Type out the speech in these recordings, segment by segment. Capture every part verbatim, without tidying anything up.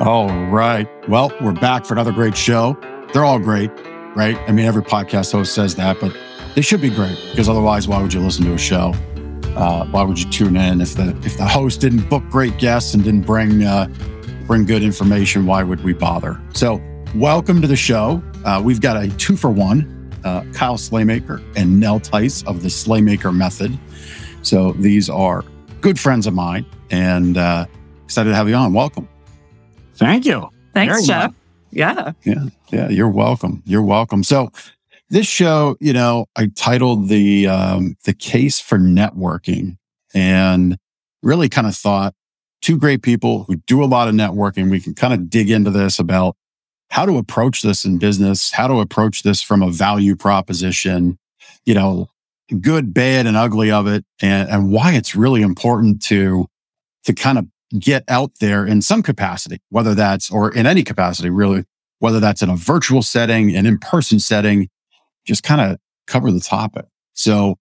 All right. Well, we're back for another great show. They're all great, right? I mean, every podcast host says that, but they should be great because otherwise, why would you listen to a show? Uh, why would you tune in if the if the host didn't book great guests and didn't bring uh, bring good information? Why would we bother? So, welcome to the show. Uh, we've got a two for one: uh, Kyle Slaymaker and Nell Tice of the Slaymaker Method. So these are good friends of mine, and uh, excited to have you on. Welcome. Thank you. Thanks, Jeff. Yeah. Yeah. Yeah. You're welcome. You're welcome. So. This show, you know, I titled the um, the case for networking, and really kind of thought two great people who do a lot of networking. We can kind of dig into this about how to approach this in business, how to approach this from a value proposition, you know, good, bad, and ugly of it, and, and why it's really important to to kind of get out there in some capacity, whether that's or in any capacity, really, whether that's in a virtual setting, an in-person setting. Just kind of cover the topic. So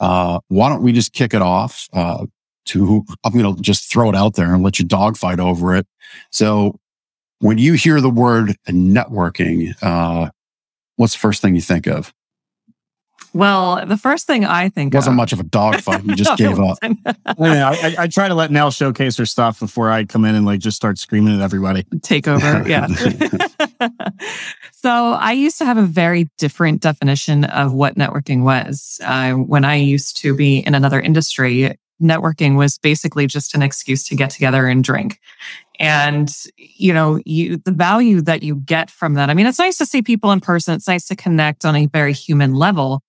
uh, why don't we just kick it off uh, to, I'm going to just throw it out there and let you dogfight over it. So when you hear the word networking, uh, what's the first thing you think of? Well, the first thing I think of... Wasn't much of a dogfight. You just no, gave up. I, mean, I, I try to let Nell showcase her stuff before I come in and like just start screaming at everybody. Take over, yeah. So I used to have a very different definition of what networking was. Uh, when I used to be in another industry, networking was basically just an excuse to get together and drink. And, you know, you, the value that you get from that... I mean, it's nice to see people in person. It's nice to connect on a very human level.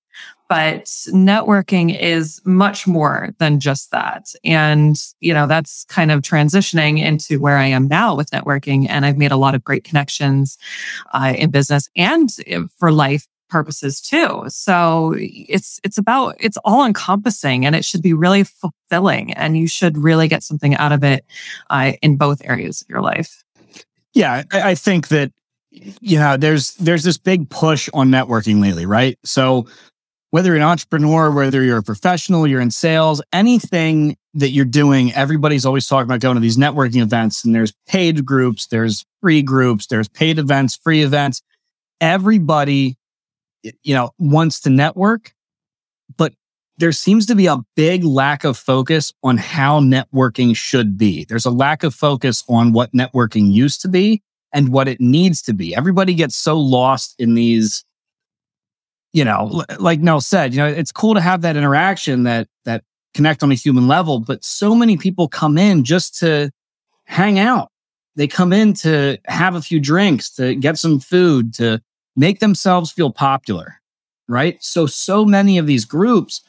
But networking is much more than just that. And, you know, that's kind of transitioning into where I am now with networking. And I've made a lot of great connections uh, in business and for life purposes too. So it's it's about, it's all encompassing and it should be really fulfilling. And you should really get something out of it uh, in both areas of your life. Yeah, I, I think that, you know, there's there's this big push on networking lately, right? So whether you're an entrepreneur, whether you're a professional, you're in sales, anything that you're doing, everybody's always talking about going to these networking events. And there's paid groups, there's free groups, there's paid events, free events. Everybody, you know, wants to network, but there seems to be a big lack of focus on how networking should be. There's a lack of focus on what networking used to be and what it needs to be. Everybody gets so lost in these. You know, like Nell said, you know, it's cool to have that interaction that that connect on a human level, but so many people come in just to hang out. They come in to have a few drinks, to get some food, to make themselves feel popular, right? So, so many of these groups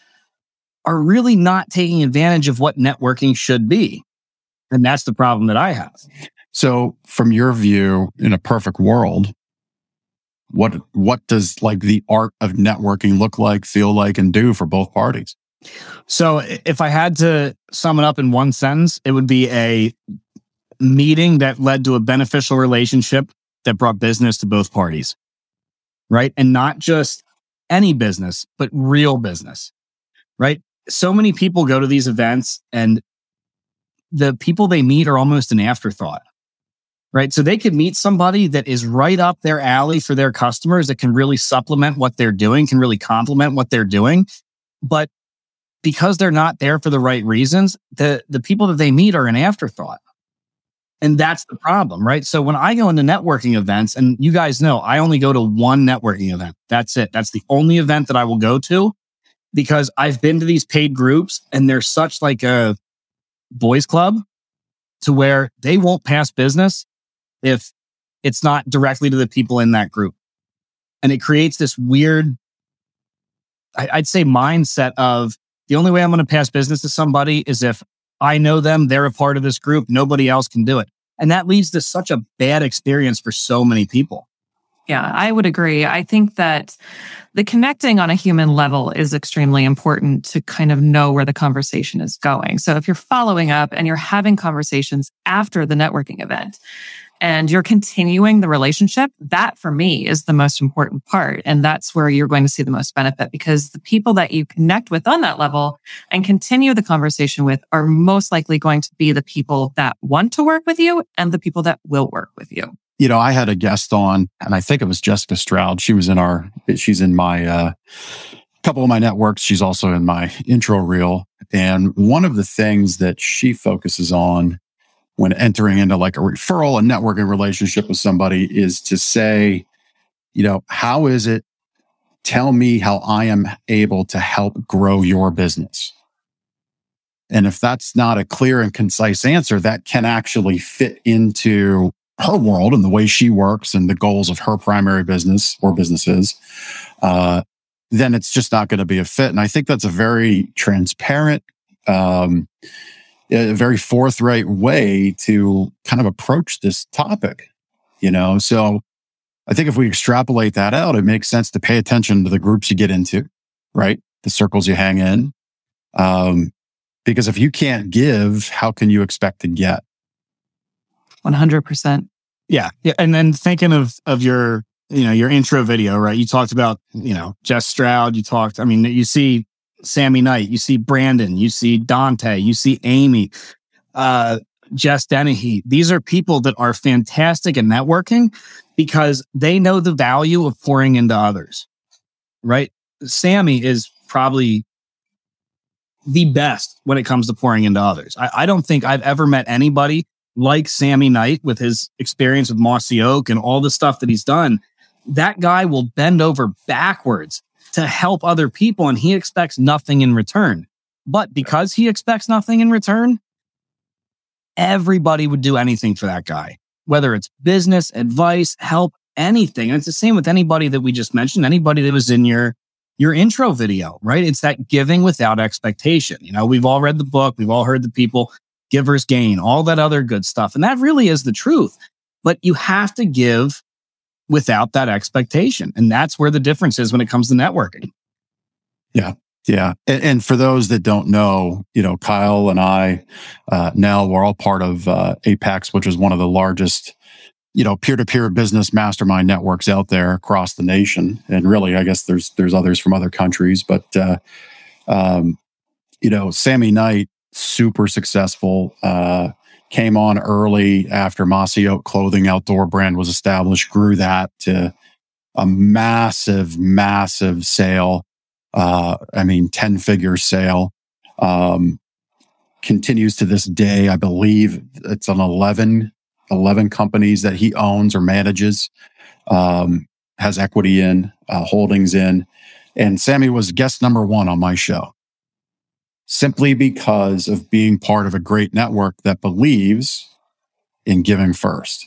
are really not taking advantage of what networking should be. And that's the problem that I have. So from your view, in a perfect world, What what does like the art of networking look like, feel like, and do for both parties? So if I had to sum it up in one sentence, it would be a meeting that led to a beneficial relationship that brought business to both parties, right? And not just any business, but real business, right? So many people go to these events and the people they meet are almost an afterthought. Right. So they could meet somebody that is right up their alley for their customers that can really supplement what they're doing, can really complement what they're doing. But because they're not there for the right reasons, the, the people that they meet are an afterthought. And that's the problem, right? So when I go into networking events, and you guys know, I only go to one networking event. That's it. That's the only event that I will go to because I've been to these paid groups and they're such like a boys club to where they won't pass business if it's not directly to the people in that group. And it creates this weird, I'd say, mindset of the only way I'm going to pass business to somebody is if I know them, they're a part of this group, nobody else can do it. And that leads to such a bad experience for so many people. Yeah, I would agree. I think that the connecting on a human level is extremely important to kind of know where the conversation is going. So if you're following up and you're having conversations after the networking event, and you're continuing the relationship, that for me is the most important part. And that's where you're going to see the most benefit, because the people that you connect with on that level and continue the conversation with are most likely going to be the people that want to work with you and the people that will work with you. You know, I had a guest on, and I think it was Jessica Stroud. She was in our, she's in my, uh, couple of my networks. She's also in my intro reel. And one of the things that she focuses on when entering into like a referral and networking relationship with somebody is to say, you know, how is it? Tell me how I am able to help grow your business. And if that's not a clear and concise answer, that can actually fit into her world and the way she works and the goals of her primary business or businesses, uh, then it's just not going to be a fit. And I think that's a very transparent, um, a very forthright way to kind of approach this topic, you know? So I think if we extrapolate that out, it makes sense to pay attention to the groups you get into, right? The circles you hang in. Um, because if you can't give, how can you expect to get? one hundred percent. Yeah. Yeah. And then thinking of, of your, you know, your intro video, right? You talked about, you know, Jess Stroud. You talked, I mean, you see Sammy Knight, you see Brandon, you see Dante, you see Amy, uh, Jess Dennehy. These are people that are fantastic at networking because they know the value of pouring into others, right? Sammy is probably the best when it comes to pouring into others. I, I don't think I've ever met anybody like Sammy Knight with his experience with Mossy Oak and all the stuff that he's done. That guy will bend over backwards to help other people, and he expects nothing in return. But because he expects nothing in return, everybody would do anything for that guy, whether it's business, advice, help, anything. And it's the same with anybody that we just mentioned, anybody that was in your, your intro video, right? It's that giving without expectation. You know, we've all read the book, we've all heard the people, givers gain, all that other good stuff. And that really is the truth. But you have to give without that expectation. And that's where the difference is when it comes to networking. Yeah. Yeah. And, and for those that don't know, you know, Kyle and I, uh, Nell, we're all part of uh, Apex, which is one of the largest, you know, peer-to-peer business mastermind networks out there across the nation. And really, I guess there's, there's others from other countries, but, uh, um, you know, Sammy Knight, super successful, uh, came on early after Mossy Oak Clothing outdoor brand was established, grew that to a massive, massive sale. Uh, I mean, ten-figure sale. Um, continues to this day. I believe it's on eleven, eleven companies that he owns or manages, um, has equity in, uh, holdings in. And Sammy was guest number one on my show, simply because of being part of a great network that believes in giving first.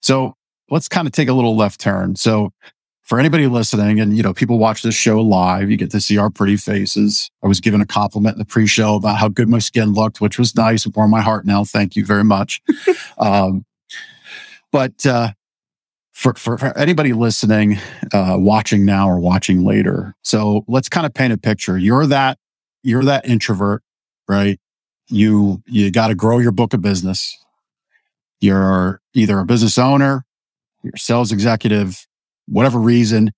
So let's kind of take a little left turn. So for anybody listening, and you know, people watch this show live, you get to see our pretty faces. I was given a compliment in the pre-show about how good my skin looked, which was nice. It warmed my heart now. Thank you very much. um, but uh, for, for, for anybody listening, uh, watching now or watching later, so let's kind of paint a picture. You're that You're that introvert, right? You you got to grow your book of business. You're either a business owner, you're a sales executive, whatever reason,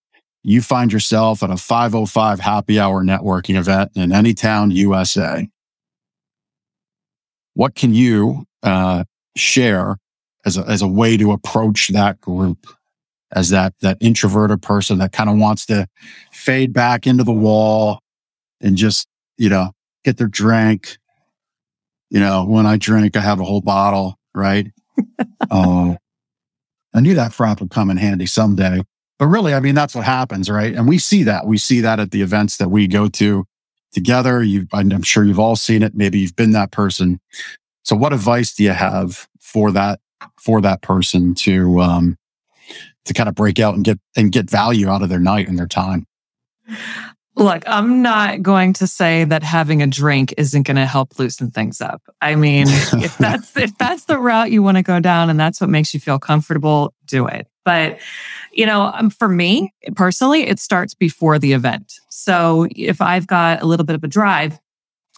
you find yourself at a five oh five happy hour networking event in any town, U S A. What can you uh, share as a, as a way to approach that group? As that that introverted person that kind of wants to fade back into the wall and just, you know, get their drink. You know, when I drink, I have a whole bottle, right? Oh, I knew that frap would come in handy someday. But really, I mean, that's what happens, right? And we see that. We see that at the events that we go to together. You, I'm sure you've all seen it. Maybe you've been that person. So what advice do you have for that, for that person to, um, to kind of break out and get, and get value out of their night and their time? Look, I'm not going to say that having a drink isn't going to help loosen things up. I mean, if that's if that's the route you want to go down and that's what makes you feel comfortable, do it. But, you know, um, for me personally, it starts before the event. So if I've got a little bit of a drive,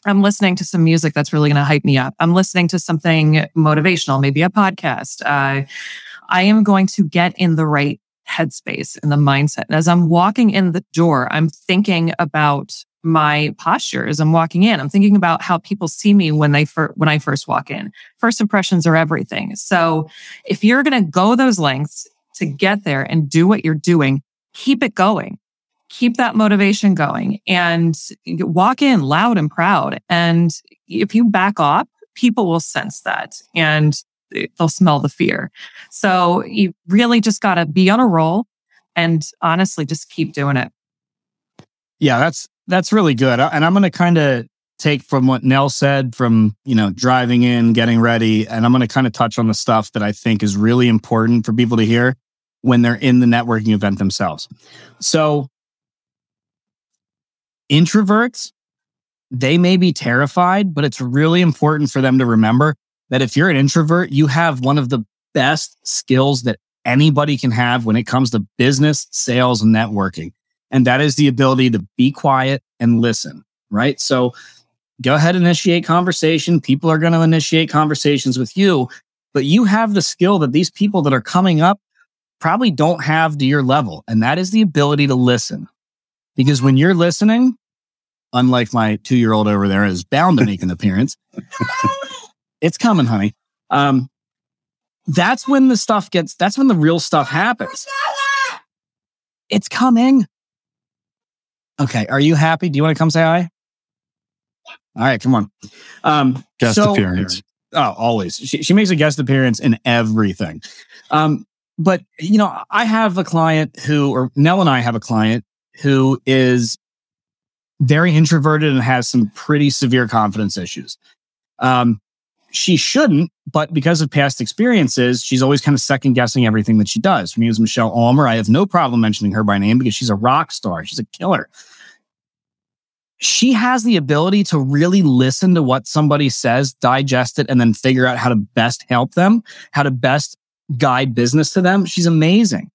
I'm listening to some music that's really going to hype me up. I'm listening to something motivational, maybe a podcast. Uh, I am going to get in the right headspace and the mindset. And as I'm walking in the door, I'm thinking about my posture as I'm walking in. I'm thinking about how people see me when they fir- when I first walk in. First impressions are everything. So if you're going to go those lengths to get there and do what you're doing, keep it going. Keep that motivation going and walk in loud and proud. And if you back off, people will sense that and they'll smell the fear. So you really just got to be on a roll and honestly just keep doing it. Yeah, that's that's really good. And I'm going to kind of take from what Nell said from, you know, driving in, getting ready, and I'm going to kind of touch on the stuff that I think is really important for people to hear when they're in the networking event themselves. So introverts, they may be terrified, but it's really important for them to remember that if you're an introvert, you have one of the best skills that anybody can have when it comes to business, sales, and networking. And that is the ability to be quiet and listen, right? So go ahead and initiate conversation. People are going to initiate conversations with you, but you have the skill that these people that are coming up probably don't have to your level. And that is the ability to listen. Because when you're listening, unlike my two-year-old over there is bound to make an appearance. It's coming, honey. Um, that's when the stuff gets, that's when the real stuff happens. It's coming. Okay. Are you happy? Do you want to come say hi? All right, come on. Um, guest so, appearance. Oh, always. She, she makes a guest appearance in everything. Um, but, you know, I have a client who, or Nell and I have a client who is very introverted and has some pretty severe confidence issues. Um, she shouldn't, but because of past experiences, she's always kind of second-guessing everything that she does. Her name is Michelle Ulmer. I have no problem mentioning her by name because she's a rock star. She's a killer. She has the ability to really listen to what somebody says, digest it, and then figure out how to best help them, how to best guide business to them. She's amazing.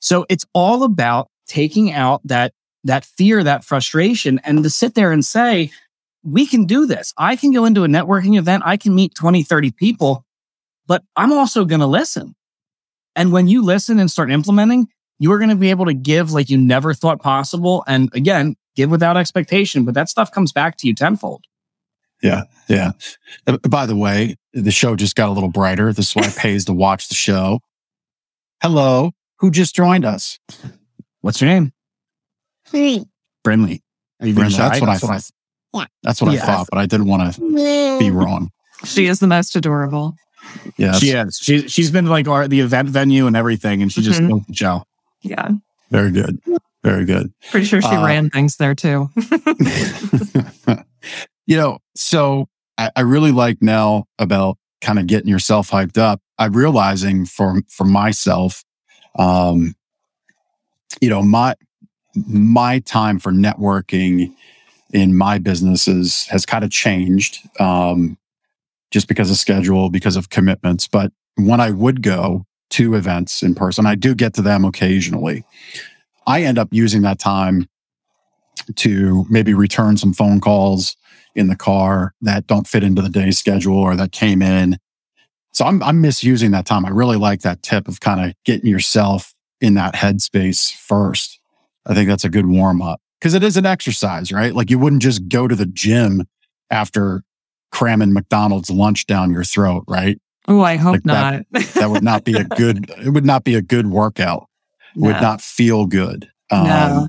So it's all about taking out that that fear, that frustration, and to sit there and say, we can do this. I can go into a networking event. I can meet twenty, thirty people, but I'm also going to listen. And when you listen and start implementing, you are going to be able to give like you never thought possible. And again, give without expectation, but that stuff comes back to you tenfold. Yeah, yeah. By the way, the show just got a little brighter. This is why it pays to watch the show. Hello, who just joined us? What's your name? Brindley. Brindley. Are you Brindley? That's what I thought. Yeah. That's what I thought, but I didn't want to be wrong. She is the most adorable. Yeah, she is. She, she's been like our, the event venue and everything, and she just built the show. Yeah. Very good. Very good. Pretty sure she uh, ran things there too. You know, so I, I really like Nell about kind of getting yourself hyped up. I'm realizing for, for myself, um, you know, my my time for networking in my businesses has kind of changed um, just because of schedule, because of commitments. But when I would go to events in person, I do get to them occasionally. I end up using that time to maybe return some phone calls in the car that don't fit into the day's schedule or that came in. So I'm, I'm misusing that time. I really like that tip of kind of getting yourself in that headspace first. I think that's a good warm up because it is an exercise, right? Like you wouldn't just go to the gym after cramming McDonald's lunch down your throat, right? Oh, I hope like not. That, that would not be a good. It would not be a good workout. It no. Would not feel good. Um, no,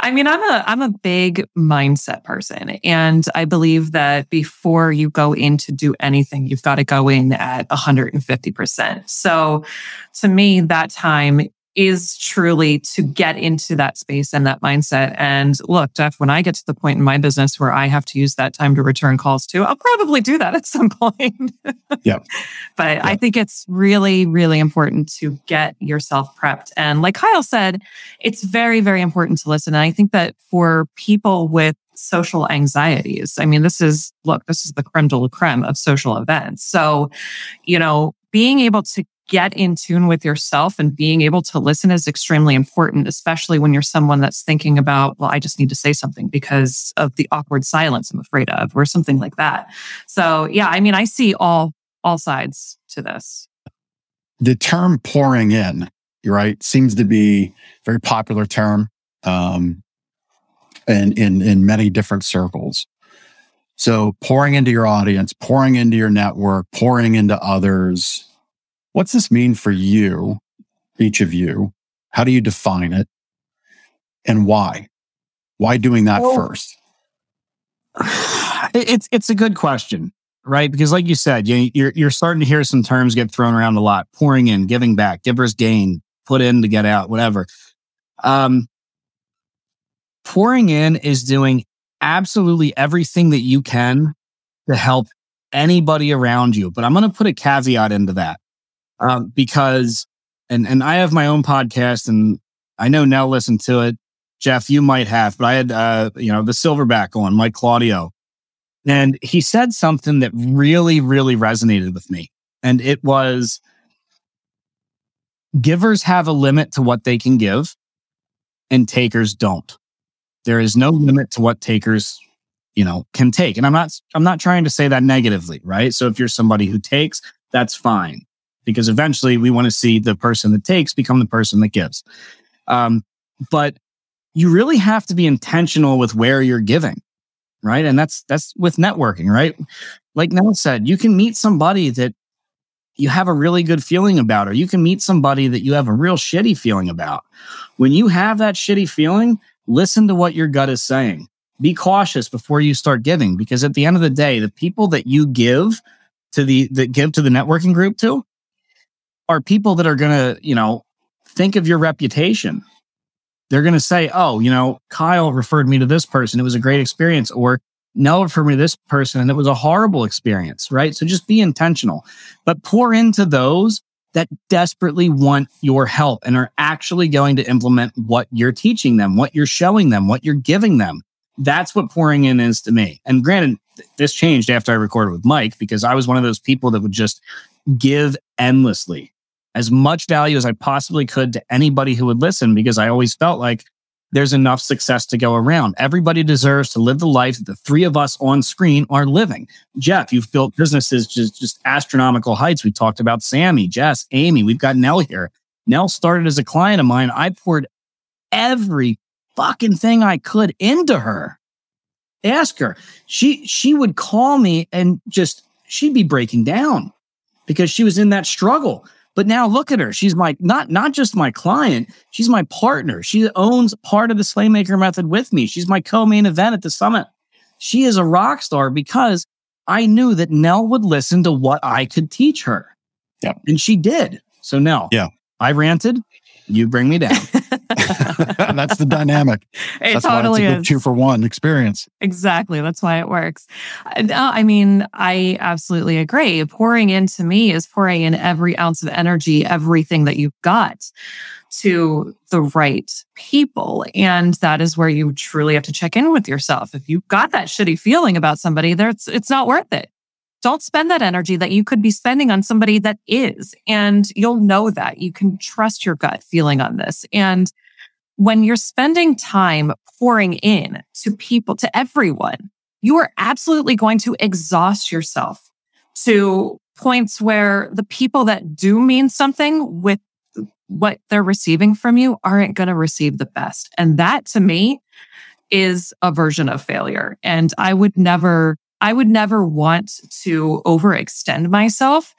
I mean I'm a I'm a big mindset person, and I believe that before you go in to do anything, you've got to go in at one hundred fifty percent. So, to me, that time is truly to get into that space and that mindset. And look, Jeff, when I get to the point in my business where I have to use that time to return calls to, I'll probably do that at some point. Yeah. But yep. I think it's really, really important to get yourself prepped. And like Kyle said, it's very, very important to listen. And I think that for people with social anxieties, I mean, this is, look, this is the creme de la creme of social events. So, you know, being able to get in tune with yourself and being able to listen is extremely important, especially when you're someone that's thinking about, well, I just need to say something because of the awkward silence I'm afraid of or something like that. So yeah, I mean, I see all all sides to this. The term pouring in, right, seems to be a very popular term um, and in, in many different circles. So pouring into your audience, pouring into your network, pouring into others. What's this mean for you, each of you? How do you define it? And why? Why doing that well, first? It's it's a good question, right? Because like you said, you, you're you're starting to hear some terms get thrown around a lot. Pouring in, giving back, giver's gain, put in to get out, whatever. Um, pouring in is doing absolutely everything that you can to help anybody around you. But I'm going to put a caveat into that um, because, and and I have my own podcast, and I know Nell listened to it. Jeff, you might have, but I had uh, you know the Silverback on, Mike Claudio, and he said something that really, really resonated with me, and it was: givers have a limit to what they can give, and takers don't. There is no limit to what takers, you know, can take. And I'm not I'm not trying to say that negatively, right? So if you're somebody who takes, that's fine. Because eventually we want to see the person that takes become the person that gives. Um, but you really have to be intentional with where you're giving, right? And that's that's with networking, right? Like Nell said, you can meet somebody that you have a really good feeling about, or you can meet somebody that you have a real shitty feeling about. When you have that shitty feeling, listen to what your gut is saying. Be cautious before you start giving, because at the end of the day, the people that you give to the that give to the networking group to are people that are going to, you know, think of your reputation. They're going to say, "Oh, you know, Kyle referred me to this person. It was a great experience," or "Nell referred me to this person and it was a horrible experience," right? So just be intentional, but pour into those that desperately want your help and are actually going to implement what you're teaching them, what you're showing them, what you're giving them. That's what pouring in is to me. And granted, this changed after I recorded with Mike, because I was one of those people that would just give endlessly, as much value as I possibly could to anybody who would listen, because I always felt like there's enough success to go around. Everybody deserves to live the life that the three of us on screen are living. Jeff, you've built businesses just, just astronomical heights. We talked about Sammy, Jess, Amy. We've got Nell here. Nell started as a client of mine. I poured every fucking thing I could into her. Ask her. She, she would call me and just, she'd be breaking down because she was in that struggle. But now look at her. She's my not not just my client. She's my partner. She owns part of the Slaymaker Method with me. She's my co-main event at the summit. She is a rock star because I knew that Nell would listen to what I could teach her. Yeah. And she did. So Nell, yeah. I ranted. You bring me down. That's the dynamic. It That's totally why it's a good is. Two for one experience. Exactly. That's why it works. No, I mean, I absolutely agree. Pouring into me is pouring in every ounce of energy, everything that you've got to the right people. And that is where you truly have to check in with yourself. If you've got that shitty feeling about somebody, it's, it's not worth it. Don't spend that energy that you could be spending on somebody that is. And you'll know that. You can trust your gut feeling on this. And when you're spending time pouring in to people, to everyone, you are absolutely going to exhaust yourself to points where the people that do mean something with what they're receiving from you aren't going to receive the best. And that, to me, is a version of failure. And I would never... I would never want to overextend myself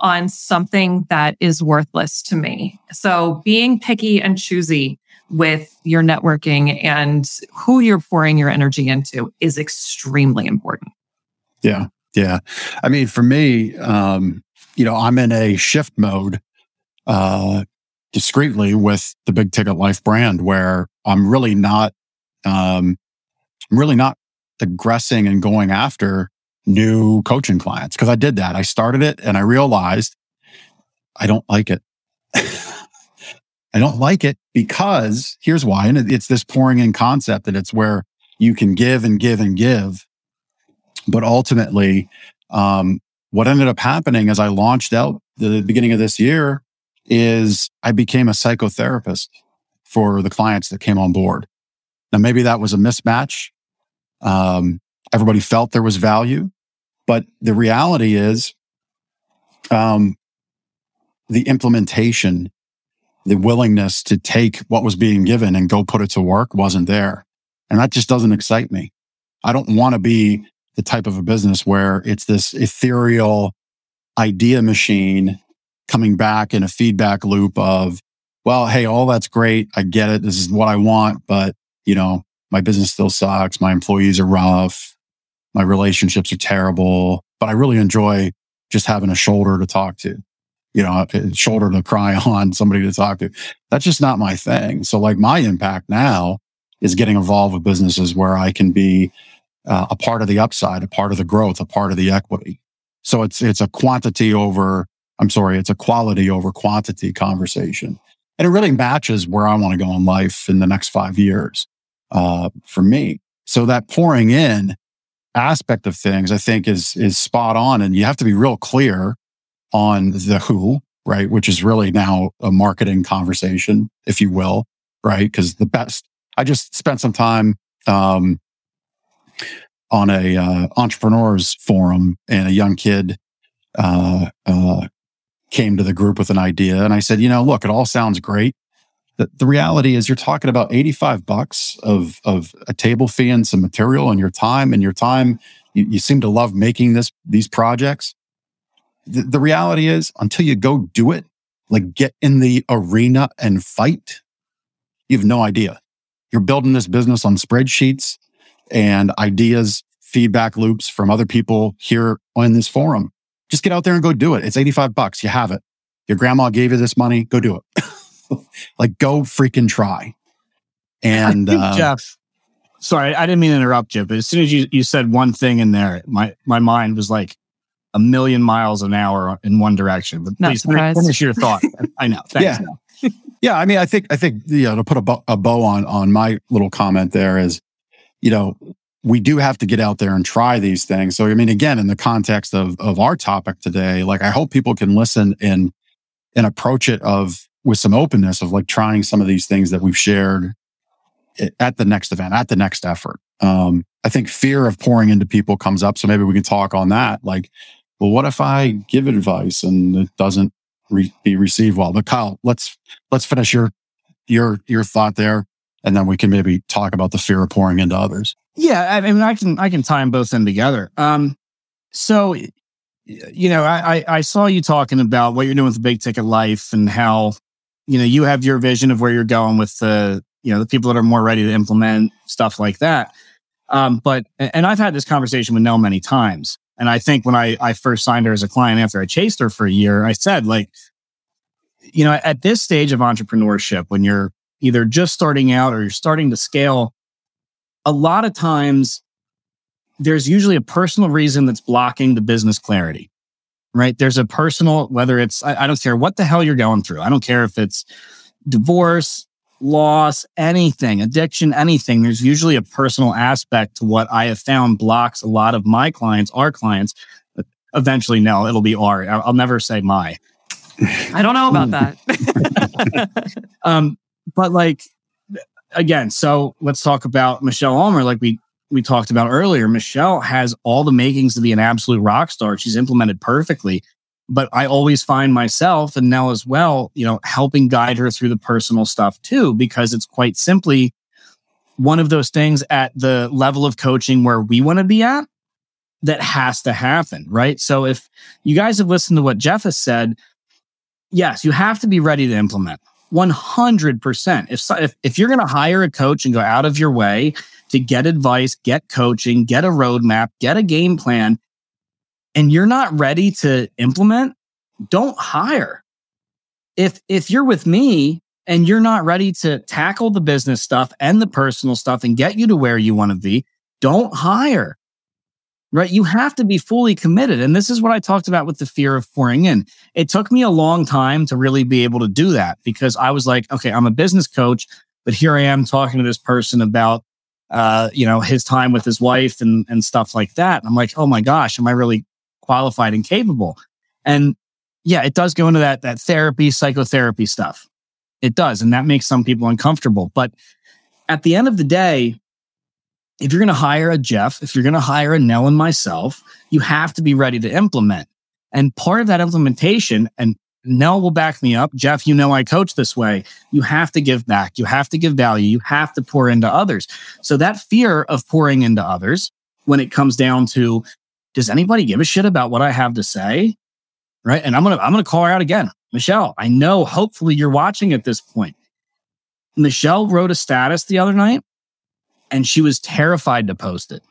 on something that is worthless to me. So being picky and choosy with your networking and who you're pouring your energy into is extremely important. Yeah, yeah. I mean, for me, um, you know, I'm in a shift mode uh, discreetly with the Big Ticket Life brand, where I'm really not, um, I'm really not aggressing and going after new coaching clients, because I did that. I started it and I realized I don't like it. I don't like it because here's why. And it's this pouring in concept, that it's where you can give and give and give. But ultimately, um, what ended up happening as I launched out the beginning of this year is I became a psychotherapist for the clients that came on board. Now, maybe that was a mismatch. Um, everybody felt there was value, but the reality is um, the implementation, the willingness to take what was being given and go put it to work wasn't there. And that just doesn't excite me. I don't want to be the type of a business where it's this ethereal idea machine coming back in a feedback loop of, well, hey, all that's great. I get it. This is what I want. But, you know, my business still sucks. My employees are rough. My relationships are terrible. But I really enjoy just having a shoulder to talk to, you know, a shoulder to cry on, somebody to talk to. That's just not my thing. So like my impact now is getting involved with businesses where I can be uh, a part of the upside, a part of the growth, a part of the equity. So it's it's a quantity over, I'm sorry, it's a quality over quantity conversation. And it really matches where I want to go in life in the next five years uh, for me. So that pouring in aspect of things, I think, is is spot on. And you have to be real clear on the who, right? Which is really now a marketing conversation, if you will, right? Because the best... I just spent some time um, on a uh, entrepreneurs forum, and a young kid uh, uh, came to the group with an idea. And I said, you know, look, it all sounds great. The, the reality is, you're talking about eighty-five bucks of of a table fee and some material, and your time, and your time. You, you seem to love making this these projects. The, the reality is, until you go do it, like get in the arena and fight, you have no idea. You're building this business on spreadsheets and ideas, feedback loops from other people here on this forum. Just get out there and go do it. It's eighty-five bucks. You have it. Your grandma gave you this money. Go do it. Like, go freaking try. And I think, uh, Jeff, sorry, I didn't mean to interrupt you, but as soon as you, you said one thing in there, my, my mind was like a million miles an hour in one direction. But please finish your thought. I know. Thanks. Yeah. Now. Yeah, I mean, I think I think you know, to put a, bo- a bow on on my little comment there is, you know, we do have to get out there and try these things. So I mean, again, in the context of of our topic today, like I hope people can listen and and approach it of with some openness of like trying some of these things that we've shared at the next event, at the next effort. Um, I think fear of pouring into people comes up, so maybe we can talk on that. Like, well, what if I give advice and it doesn't be received well? But Kyle, let's let's finish your your your thought there, and then we can maybe talk about the fear of pouring into others. Yeah, I mean, I can I can tie them both in together. Um, so you know, I I saw you talking about what you're doing with the Big Ticket Life and how you know you have your vision of where you're going with the you know the people that are more ready to implement stuff like that. Um, but and I've had this conversation with Nell many times. And I think when I, I first signed her as a client after I chased her for a year, I said, like, you know, at this stage of entrepreneurship, when you're either just starting out or you're starting to scale, a lot of times there's usually a personal reason that's blocking the business clarity, right? There's a personal, whether it's, I, I don't care what the hell you're going through. I don't care if it's divorce, loss, anything, addiction, anything. There's usually a personal aspect to what I have found blocks a lot of my clients, our clients. Eventually, no, it'll be our. I'll never say my. I don't know about that. um, but like, again, so let's talk about Michelle Ulmer. Like we we talked about earlier, Michelle has all the makings to be an absolute rock star. She's implemented perfectly. But I always find myself, and Nell as well, you know, helping guide her through the personal stuff too, because it's quite simply one of those things at the level of coaching where we want to be at that has to happen, right? So if you guys have listened to what Jeff has said, yes, you have to be ready to implement one hundred percent. If so, if, if you're going to hire a coach and go out of your way to get advice, get coaching, get a roadmap, get a game plan, and you're not ready to implement, don't hire. If if you're with me and you're not ready to tackle the business stuff and the personal stuff and get you to where you want to be, don't hire. Right? You have to be fully committed. And this is what I talked about with the fear of pouring in. It took me a long time to really be able to do that because I was like, okay, I'm a business coach, but here I am talking to this person about uh, you know, his time with his wife and and stuff like that. And I'm like, oh my gosh, am I really qualified and capable. And yeah, it does go into that that therapy, psychotherapy stuff. It does. And that makes some people uncomfortable. But at the end of the day, if you're going to hire a Jeff, if you're going to hire a Nell and myself, you have to be ready to implement. And part of that implementation, and Nell will back me up, Jeff, you know I coach this way, you have to give back, you have to give value, you have to pour into others. So that fear of pouring into others, when it comes down to, does anybody give a shit about what I have to say? Right? And I'm going to I'm going to call her out again. Michelle, I know hopefully you're watching at this point. Michelle wrote a status the other night and she was terrified to post it.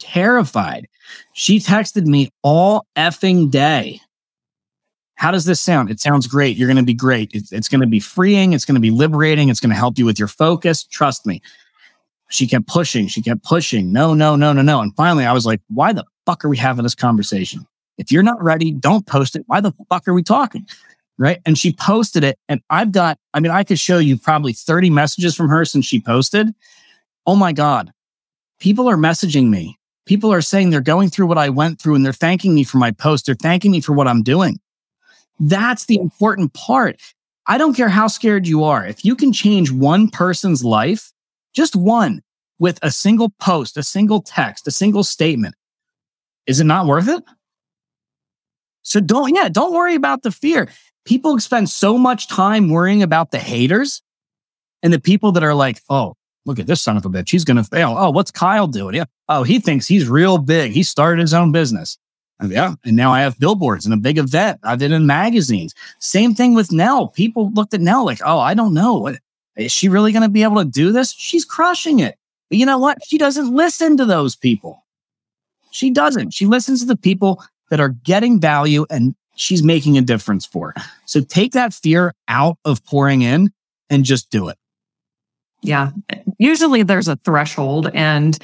Terrified. She texted me all effing day. How does this sound? It sounds great. You're going to be great. It's, it's going to be freeing. It's going to be liberating. It's going to help you with your focus. Trust me. She kept pushing. She kept pushing. No, no, no, no, no. And finally, I was like, why the fuck are we having this conversation? If you're not ready, don't post it. Why the fuck are we talking? Right? And she posted it. And I've got, I mean, I could show you probably thirty messages from her since she posted. Oh my God. People are messaging me. People are saying they're going through what I went through and they're thanking me for my post. They're thanking me for what I'm doing. That's the important part. I don't care how scared you are. If you can change one person's life, just one, with a single post, a single text, a single statement, is it not worth it? So don't, yeah, don't worry about the fear. People spend so much time worrying about the haters and the people that are like, oh, look at this son of a bitch. He's going to fail. Oh, what's Kyle doing? Yeah. Oh, he thinks he's real big. He started his own business. Yeah. And now I have billboards and a big event. I did in magazines. Same thing with Nell. People looked at Nell like, oh, I don't know. Is she really going to be able to do this? She's crushing it. But you know what? She doesn't listen to those people. She doesn't. She listens to the people that are getting value and she's making a difference for. So take that fear out of pouring in and just do it. Yeah. Usually there's a threshold. And,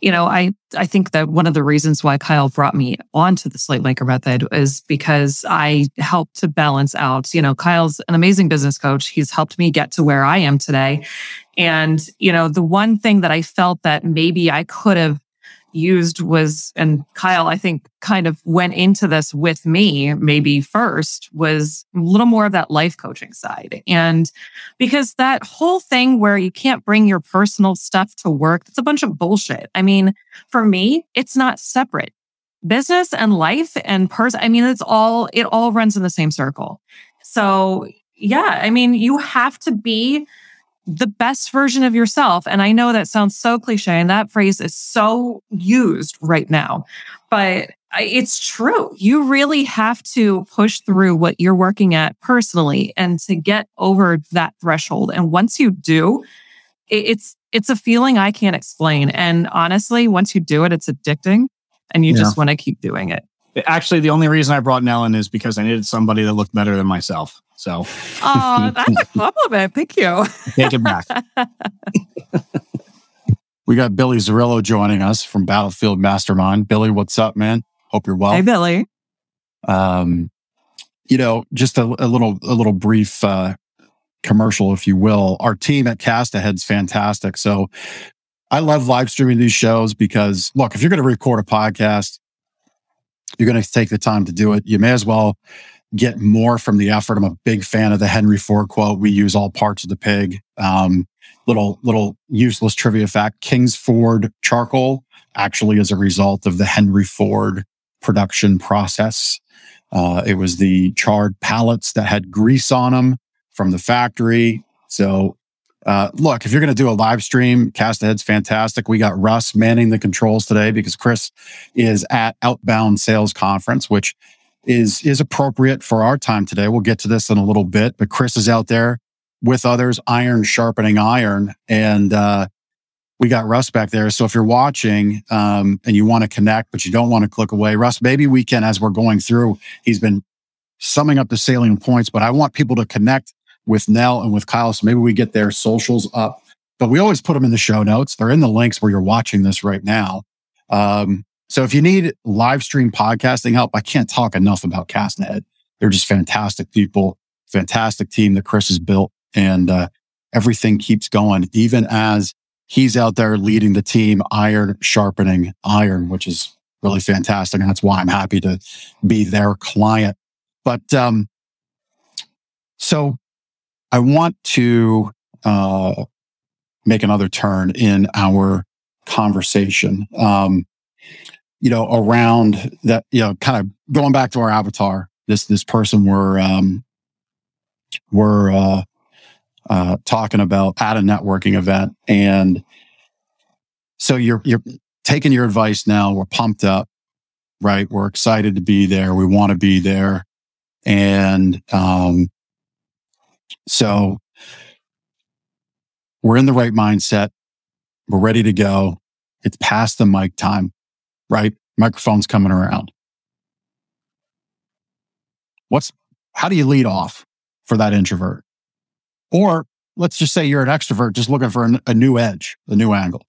you know, I, I think that one of the reasons why Kyle brought me onto the Slaymaker Method is because I helped to balance out, you know, Kyle's an amazing business coach. He's helped me get to where I am today. And, you know, the one thing that I felt that maybe I could have used was, and Kyle, I think, kind of went into this with me maybe first, was a little more of that life coaching side. And because that whole thing where you can't bring your personal stuff to work, that's a bunch of bullshit. I mean, for me, it's not separate. Business and life and person, I mean, it's all, it all runs in the same circle. So yeah, I mean, you have to be the best version of yourself. And I know that sounds so cliche and that phrase is so used right now, but it's true. You really have to push through what you're working at personally and to get over that threshold. And once you do, it's it's a feeling I can't explain. And honestly, once you do it, it's addicting and you yeah. just want to keep doing it. Actually, the only reason I brought Nell in is because I needed somebody that looked better than myself. So, oh, that's a compliment. Thank you. Take it back. We got Billy Zerillo joining us from Battlefield Mastermind. Billy, what's up, man? Hope you're well. Hey, Billy. Um, you know, just a, a little, a little brief uh, commercial, if you will. Our team at Cast Ahead's fantastic. So, I love live streaming these shows because, look, if you're going to record a podcast, you're going to take the time to do it. You may as well get more from the effort. I'm a big fan of the Henry Ford quote. We use all parts of the pig. Um, little little useless trivia fact. Kingsford charcoal actually is a result of the Henry Ford production process. Uh, it was the charred pallets that had grease on them from the factory. So uh, look, if you're going to do a live stream, Cast Ahead's fantastic. We got Russ manning the controls today because Chris is at Outbound Sales Conference, which is is appropriate for our time today. We'll get to this in a little bit, but Chris is out there with others, iron sharpening iron, and uh, we got Russ back there. So if you're watching um, and you want to connect, but you don't want to click away, Russ, maybe we can, as we're going through, he's been summing up the salient points, but I want people to connect with Nell and with Kyle, so maybe we get their socials up. But we always put them in the show notes. They're in the links where you're watching this right now. Um, So if you need live stream podcasting help, I can't talk enough about Cast Ahead. They're just fantastic people, fantastic team that Chris has built, and uh, everything keeps going, even as he's out there leading the team, iron sharpening iron, which is really fantastic. And that's why I'm happy to be their client. But um, so I want to uh, make another turn in our conversation, um, you know, around that, you know, kind of going back to our avatar, this this person we're, um, we're uh, uh, talking about at a networking event. And so you're you're taking your advice now. We're pumped up, right? We're excited to be there. We want to be there. And um, so we're in the right mindset. We're ready to go. It's past the mic time, right? Microphone's coming around. What's how do you lead off for that introvert? Or let's just say you're an extrovert just looking for an, a new edge, a new angle.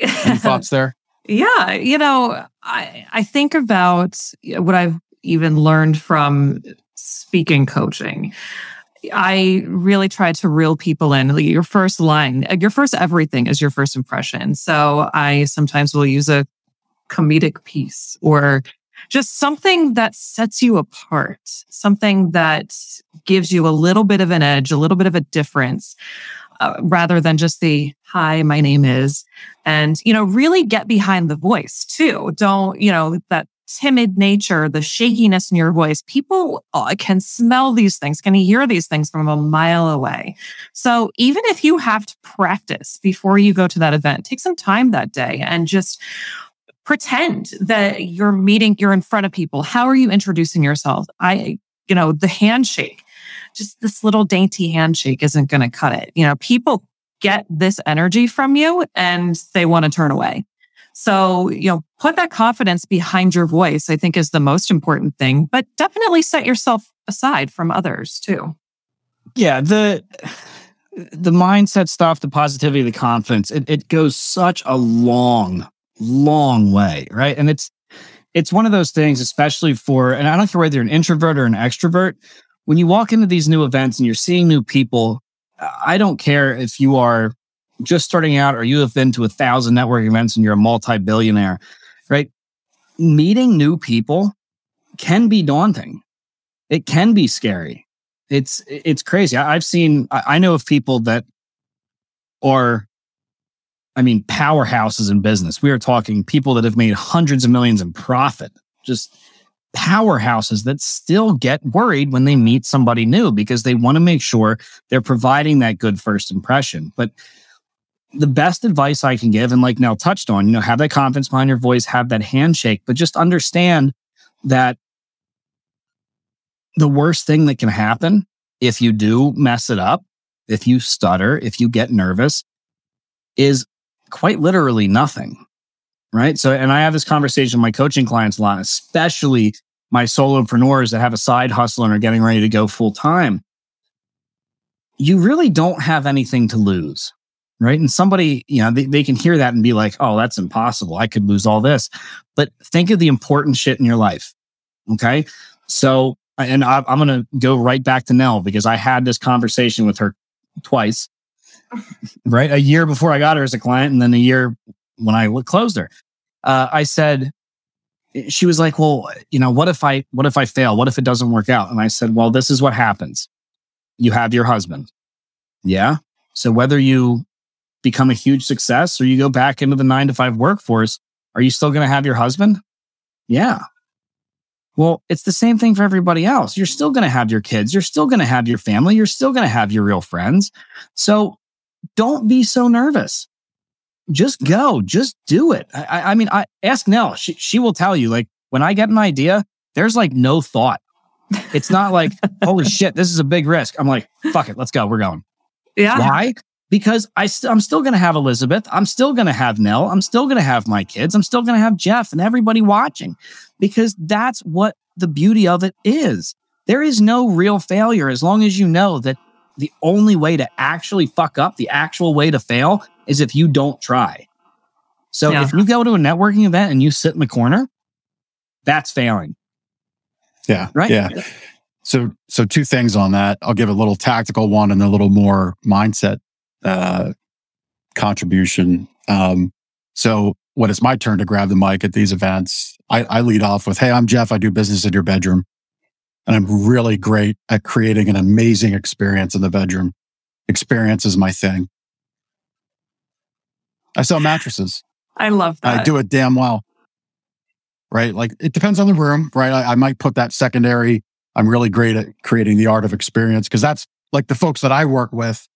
Any thoughts there? Yeah. You know, I, I think about what I've even learned from speaking coaching. I really try to reel people in. Your first line, your first everything is your first impression. So I sometimes will use a comedic piece or just something that sets you apart, something that gives you a little bit of an edge, a little bit of a difference, uh, rather than just the, hi, my name is. And, you know, really get behind the voice too. Don't, you know, that timid nature, the shakiness in your voice. People can smell these things, can hear these things from a mile away. So even if you have to practice before you go to that event, take some time that day and just pretend that you're meeting, you're in front of people. How are you introducing yourself? I, you know, the handshake, just this little dainty handshake isn't going to cut it. You know, people get this energy from you and they want to turn away. So, you know, put that confidence behind your voice, I think, is the most important thing, but definitely set yourself aside from others too. Yeah, the the mindset stuff, the positivity, the confidence, it, it goes such a long, long way, right? And it's it's one of those things, especially for, and I don't care whether you're an introvert or an extrovert, when you walk into these new events and you're seeing new people, I don't care if you are just starting out, or you have been to a thousand networking events and you're a multi-billionaire, right? Meeting new people can be daunting. It can be scary. It's it's crazy. I, I've seen, I, I know of people that are, I mean, powerhouses in business. We are talking people that have made hundreds of millions in profit, just powerhouses that still get worried when they meet somebody new because they want to make sure they're providing that good first impression. But the best advice I can give, and like Nell touched on, you know, have that confidence behind your voice, have that handshake, but just understand that the worst thing that can happen if you do mess it up, if you stutter, if you get nervous, is quite literally nothing, right? So, and I have this conversation with my coaching clients a lot, especially my solopreneurs that have a side hustle and are getting ready to go full time. You really don't have anything to lose. Right. And somebody, you know, they, they can hear that and be like, oh, that's impossible. I could lose all this. But think of the important shit in your life. Okay. So, and I, I'm going to go right back to Nell because I had this conversation with her twice, right? A year before I got her as a client. And then a year when I closed her, uh, I said, she was like, well, you know, what if I, what if I fail? What if it doesn't work out? And I said, well, this is what happens. You have your husband. Yeah. So whether you become a huge success or you go back into the nine to five workforce, are you still going to have your husband? Yeah. Well, it's the same thing for everybody else. You're still going to have your kids. You're still going to have your family. You're still going to have your real friends. So don't be so nervous. Just go. Just do it. I, I mean, I ask Nell. She, she will tell you, like, when I get an idea, there's like no thought. It's not like, holy shit, this is a big risk. I'm like, fuck it. Let's go. We're going. Yeah. Why? Because I st- I'm still going to have Elizabeth. I'm still going to have Nell. I'm still going to have my kids. I'm still going to have Jeff and everybody watching, because that's what the beauty of it is. There is no real failure as long as you know that the only way to actually fuck up, the actual way to fail, is if you don't try. So yeah. If you go to a networking event and you sit in the corner, that's failing. Yeah. Right? Yeah. So, so two things on that. I'll give a little tactical one and a little more mindset uh, contribution. Um, so when it's my turn to grab the mic at these events, I, I lead off with, hey, I'm Jeff. I do business in your bedroom. And I'm really great at creating an amazing experience in the bedroom. Experience is my thing. I sell mattresses. I love that. I do it damn well. Right? Like, it depends on the room, right? I, I might put that secondary. I'm really great at creating the art of experience because that's like the folks that I work with.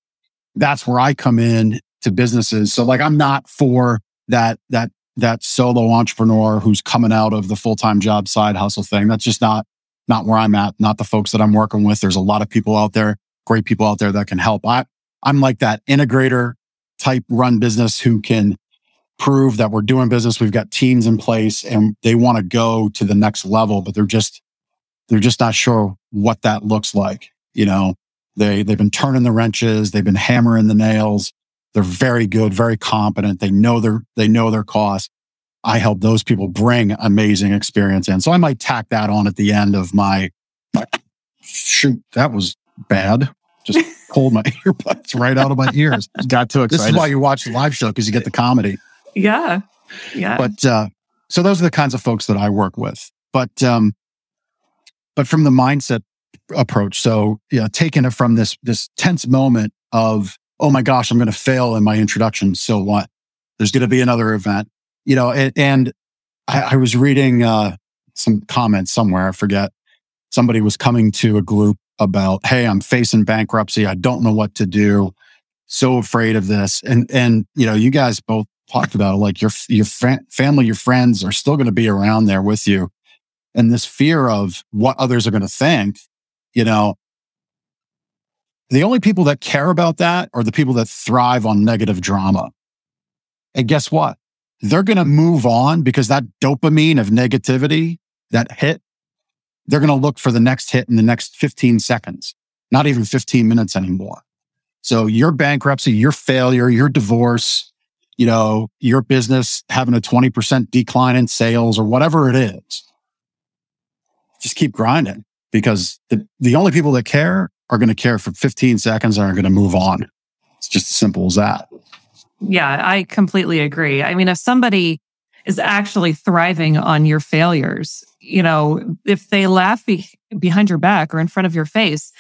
That's where I come in to businesses. So like, I'm not for that, that, that solo entrepreneur who's coming out of the full-time job side hustle thing. That's just not, not where I'm at, not the folks that I'm working with. There's a lot of people out there, great people out there that can help. I, I'm like that integrator type run business who can prove that we're doing business. We've got teams in place and they want to go to the next level, but they're just, they're just not sure what that looks like. You know, they, they've been turning the wrenches. They've been hammering the nails. They're very good, very competent. They know their, they know their costs. I help those people bring amazing experience in. So I might tack that on at the end of my, my shoot, that was bad. Just pulled my earbuds right out of my ears. Got too excited. This is why you watch the live show, because you get the comedy. Yeah. Yeah. But uh, so those are the kinds of folks that I work with. But um, but from the mindset approach, so yeah, you know, taking it from this this tense moment of, oh my gosh, I'm going to fail in my introduction. So what? There's going to be another event. You know, and, and I, I was reading uh, some comments somewhere, I forget. Somebody was coming to a group about, hey, I'm facing bankruptcy. I don't know what to do. So afraid of this. And, and you know, you guys both talked about it, like your, your fa- family, your friends are still going to be around there with you. And this fear of what others are going to think, you know, the only people that care about that are the people that thrive on negative drama. And guess what? They're going to move on because that dopamine of negativity, that hit, they're going to look for the next hit in the next fifteen seconds, not even fifteen minutes anymore. So your bankruptcy, your failure, your divorce, you know, your business having a twenty percent decline in sales or whatever it is, just keep grinding because the, the only people that care are going to care for fifteen seconds and are going to move on. It's just as simple as that. Yeah, I completely agree. I mean, if somebody is actually thriving on your failures, you know, if they laugh be- behind your back or in front of your face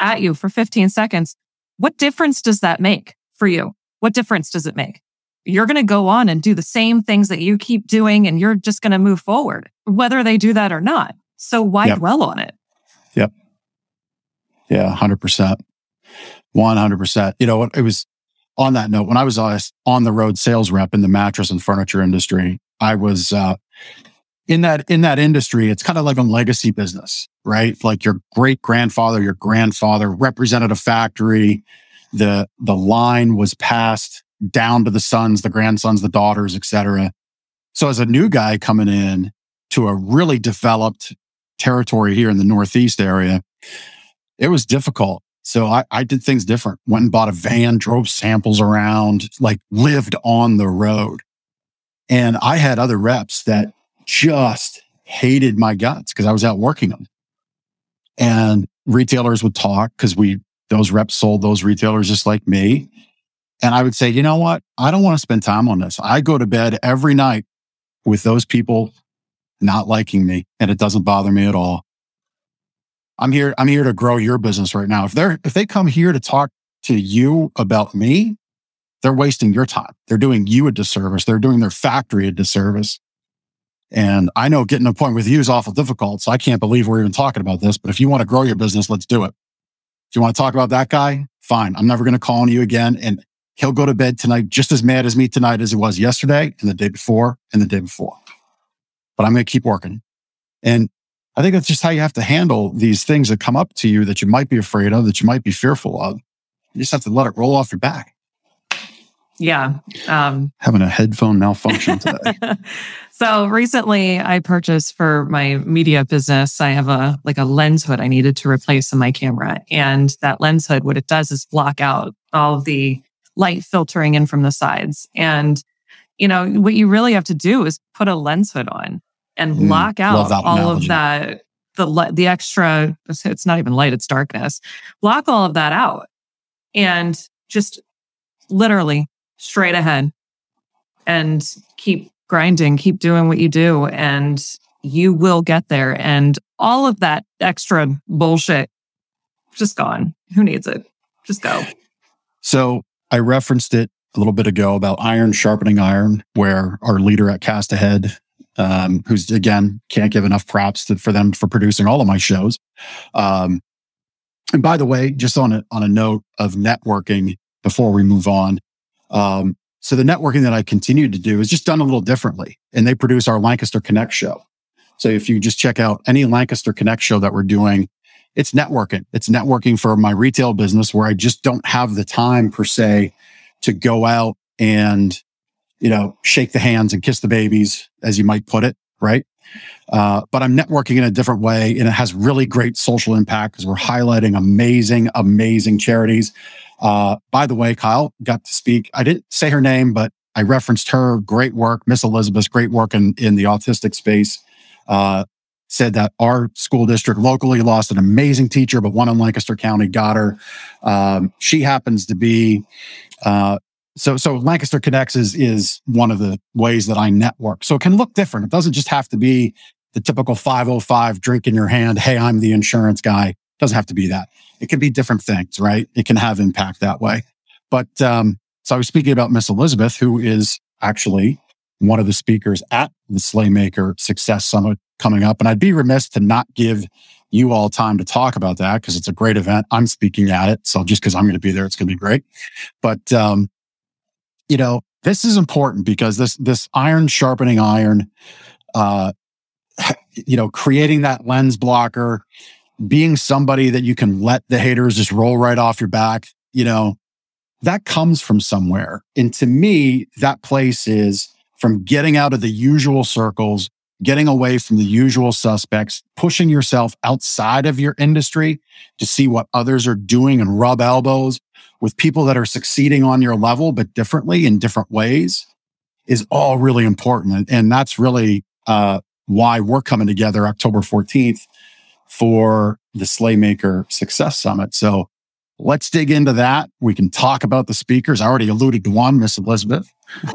at you for fifteen seconds, what difference does that make for you? What difference does it make? You're going to go on and do the same things that you keep doing and you're just going to move forward, whether they do that or not. So why yep. dwell on it? Yep. Yeah, one hundred percent. one hundred percent. You know, it was... On that note, when I was on the road sales rep in the mattress and furniture industry, I was uh, in that in that industry. It's kind of like a legacy business, right? Like your great grandfather, your grandfather represented a factory. the The line was passed down to the sons, the grandsons, the daughters, et cetera. So, as a new guy coming in to a really developed territory here in the Northeast area, it was difficult. So I, I did things different. Went and bought a van, drove samples around, like lived on the road. And I had other reps that just hated my guts because I was out working them. And retailers would talk because we those reps sold those retailers just like me. And I would say, you know what? I don't want to spend time on this. I go to bed every night with those people not liking me, and it doesn't bother me at all. I'm here, I'm here to grow your business right now. If they're, if they come here to talk to you about me, they're wasting your time. They're doing you a disservice. They're doing their factory a disservice. And I know getting to a point with you is awful difficult. So I can't believe we're even talking about this, but if you want to grow your business, let's do it. If you want to talk about that guy, fine. I'm never going to call on you again. And he'll go to bed tonight just as mad as me tonight as he was yesterday and the day before and the day before. But I'm going to keep working. And I think that's just how you have to handle these things that come up to you that you might be afraid of, that you might be fearful of. You just have to let it roll off your back. Yeah. Um, Having a headphone malfunction today. So recently I purchased for my media business, I have a like a lens hood I needed to replace in my camera. And that lens hood, what it does is block out all of the light filtering in from the sides. And you know what you really have to do is put a lens hood on. And lock out mm, all analogy. of that, the the extra, it's not even light, it's darkness. Block all of that out and just literally straight ahead and keep grinding, keep doing what you do, and you will get there. And all of that extra bullshit, just gone. Who needs it? Just go. So I referenced it a little bit ago about iron sharpening iron, where our leader at Cast Ahead, um, who's, again, can't give enough props to, for them for producing all of my shows. Um, and by the way, just on a, on a note of networking before we move on, um, so the networking that I continue to do is just done a little differently. And they produce our Lancaster Connect show. So if you just check out any Lancaster Connect show that we're doing, it's networking. It's networking for my retail business where I just don't have the time per se to go out and, you know, shake the hands and kiss the babies, as you might put it, right? Uh, but I'm networking in a different way, and it has really great social impact because we're highlighting amazing, amazing charities. Uh, by the way, Kyle got to speak. I didn't say her name, but I referenced her. Great work, Miss Elizabeth, great work in, in the autistic space. Uh, said that our school district locally lost an amazing teacher, but one in Lancaster County got her. Um, she happens to be, uh, so, so Lancaster Connects is, is one of the ways that I network. So it can look different. It doesn't just have to be the typical five oh five drink in your hand. Hey, I'm the insurance guy. It doesn't have to be that. It can be different things, right? It can have impact that way. But, um, so I was speaking about Miss Elizabeth, who is actually one of the speakers at the Slaymaker Success Summit coming up. And I'd be remiss to not give you all time to talk about that because it's a great event. I'm speaking at it. So just because I'm going to be there, it's going to be great. But, um, you know, this is important because this, this iron sharpening iron, uh, you know, creating that lens blocker, being somebody that you can let the haters just roll right off your back, you know, that comes from somewhere. And to me, that place is from getting out of the usual circles, getting away from the usual suspects, pushing yourself outside of your industry to see what others are doing and rub elbows with people that are succeeding on your level, but differently in different ways, is all really important. And that's really uh, why we're coming together October fourteenth for the Slaymaker Success Summit. So let's dig into that. We can talk about the speakers. I already alluded to one, Miss Elizabeth.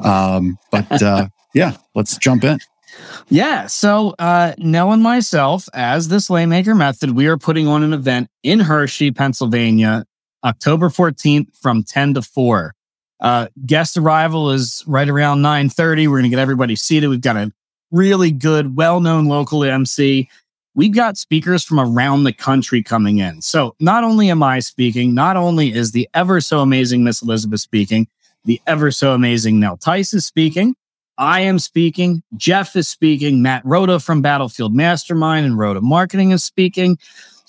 Um, but uh, yeah, let's jump in. Yeah. So uh, Nell and myself, as the Slaymaker Method, we are putting on an event in Hershey, Pennsylvania, October fourteenth from ten to four. Uh, guest arrival is right around nine thirty. We're going to get everybody seated. We've got a really good, well-known local M C. We've got speakers from around the country coming in. So not only am I speaking, not only is the ever so amazing Miss Elizabeth speaking, the ever so amazing Nell Tice is speaking, I am speaking, Jeff is speaking, Matt Rota from Battlefield Mastermind and Rota Marketing is speaking.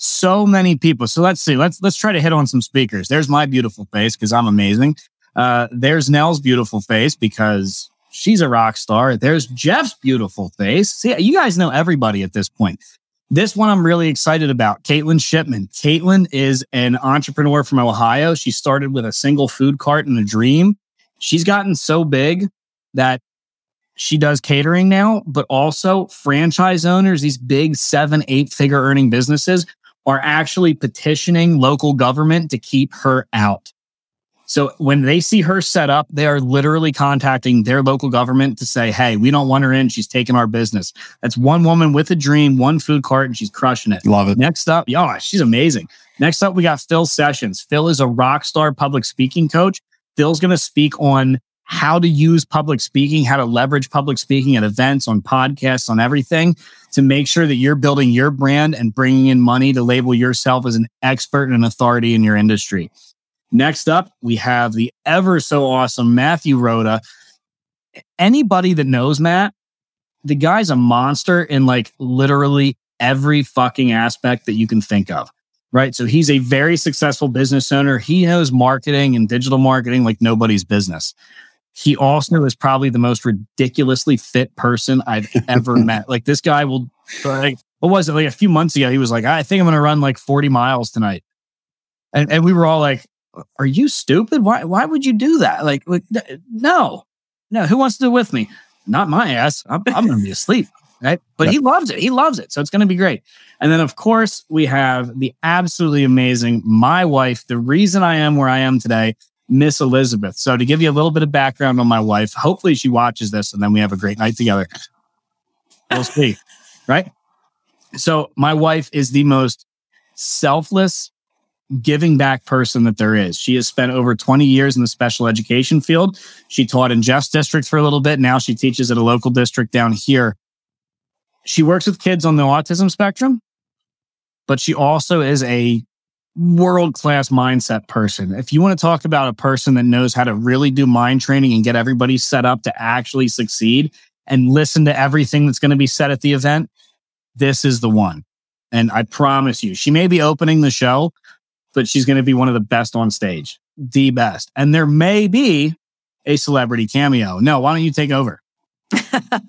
So many people. So let's see, let's let's try to hit on some speakers. There's my beautiful face because I'm amazing. Uh, there's Nell's beautiful face because she's a rock star. There's Jeff's beautiful face. See, you guys know everybody at this point. This one I'm really excited about, Caitlin Shipman. Caitlin is an entrepreneur from Ohio. She started with a single food cart and a dream. She's gotten so big that she does catering now, but also franchise owners, these big seven, eight-figure earning businesses, are actually petitioning local government to keep her out. So when they see her set up, they are literally contacting their local government to say, hey, we don't want her in. She's taking our business. That's one woman with a dream, one food cart, and she's crushing it. Love it. Next up, yeah, she's amazing. Next up, we got Phil Sessions. Phil is a rock star public speaking coach. Phil's going to speak on how to use public speaking, how to leverage public speaking at events, on podcasts, on everything to make sure that you're building your brand and bringing in money to label yourself as an expert and an authority in your industry. Next up, we have the ever so awesome Matthew Rota. Anybody that knows Matt, the guy's a monster in like literally every fucking aspect that you can think of, right? So he's a very successful business owner. He knows marketing and digital marketing like nobody's business. He also is probably the most ridiculously fit person I've ever met. Like this guy will, like, what was it? Like a few months ago, he was like, I think I'm going to run like forty miles tonight. And, and we were all like, are you stupid? Why Why would you do that? Like, like no, no. Who wants to do it with me? Not my ass. I'm, I'm going to be asleep. Right. But yep. He loves it. He loves it. So it's going to be great. And then, of course, we have the absolutely amazing, my wife, the reason I am where I am today, Miss Elizabeth. So to give you a little bit of background on my wife, hopefully she watches this and then we have a great night together. We'll see, right? So my wife is the most selfless, giving back person that there is. She has spent over twenty years in the special education field. She taught in Jeff's district for a little bit. Now she teaches at a local district down here. She works with kids on the autism spectrum, but she also is a world-class mindset person. If you want to talk about a person that knows how to really do mind training and get everybody set up to actually succeed and listen to everything that's going to be said at the event, this is the one. And I promise you, she may be opening the show, but she's going to be one of the best on stage. The best. And there may be a celebrity cameo. No, why don't you take over? Well,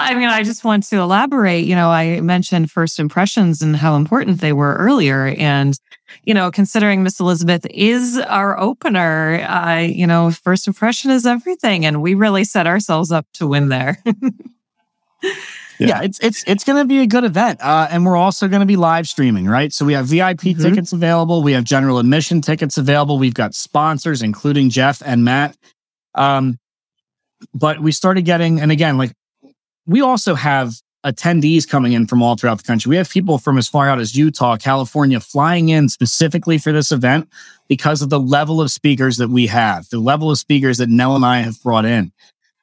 I mean, I just want to elaborate. You know, I mentioned first impressions and how important they were earlier. And, you know, considering Miss Elizabeth is our opener, uh, you know, first impression is everything. And we really set ourselves up to win there. Yeah. yeah, it's it's it's going to be a good event. Uh, and we're also going to be live streaming, right? So we have V I P mm-hmm. tickets available. We have general admission tickets available. We've got sponsors, including Jeff and Matt. Um, but we started getting, and again, like we also have attendees coming in from all throughout the country. We have people from as far out as Utah, California, flying in specifically for this event because of the level of speakers that we have, the level of speakers that Nell and I have brought in.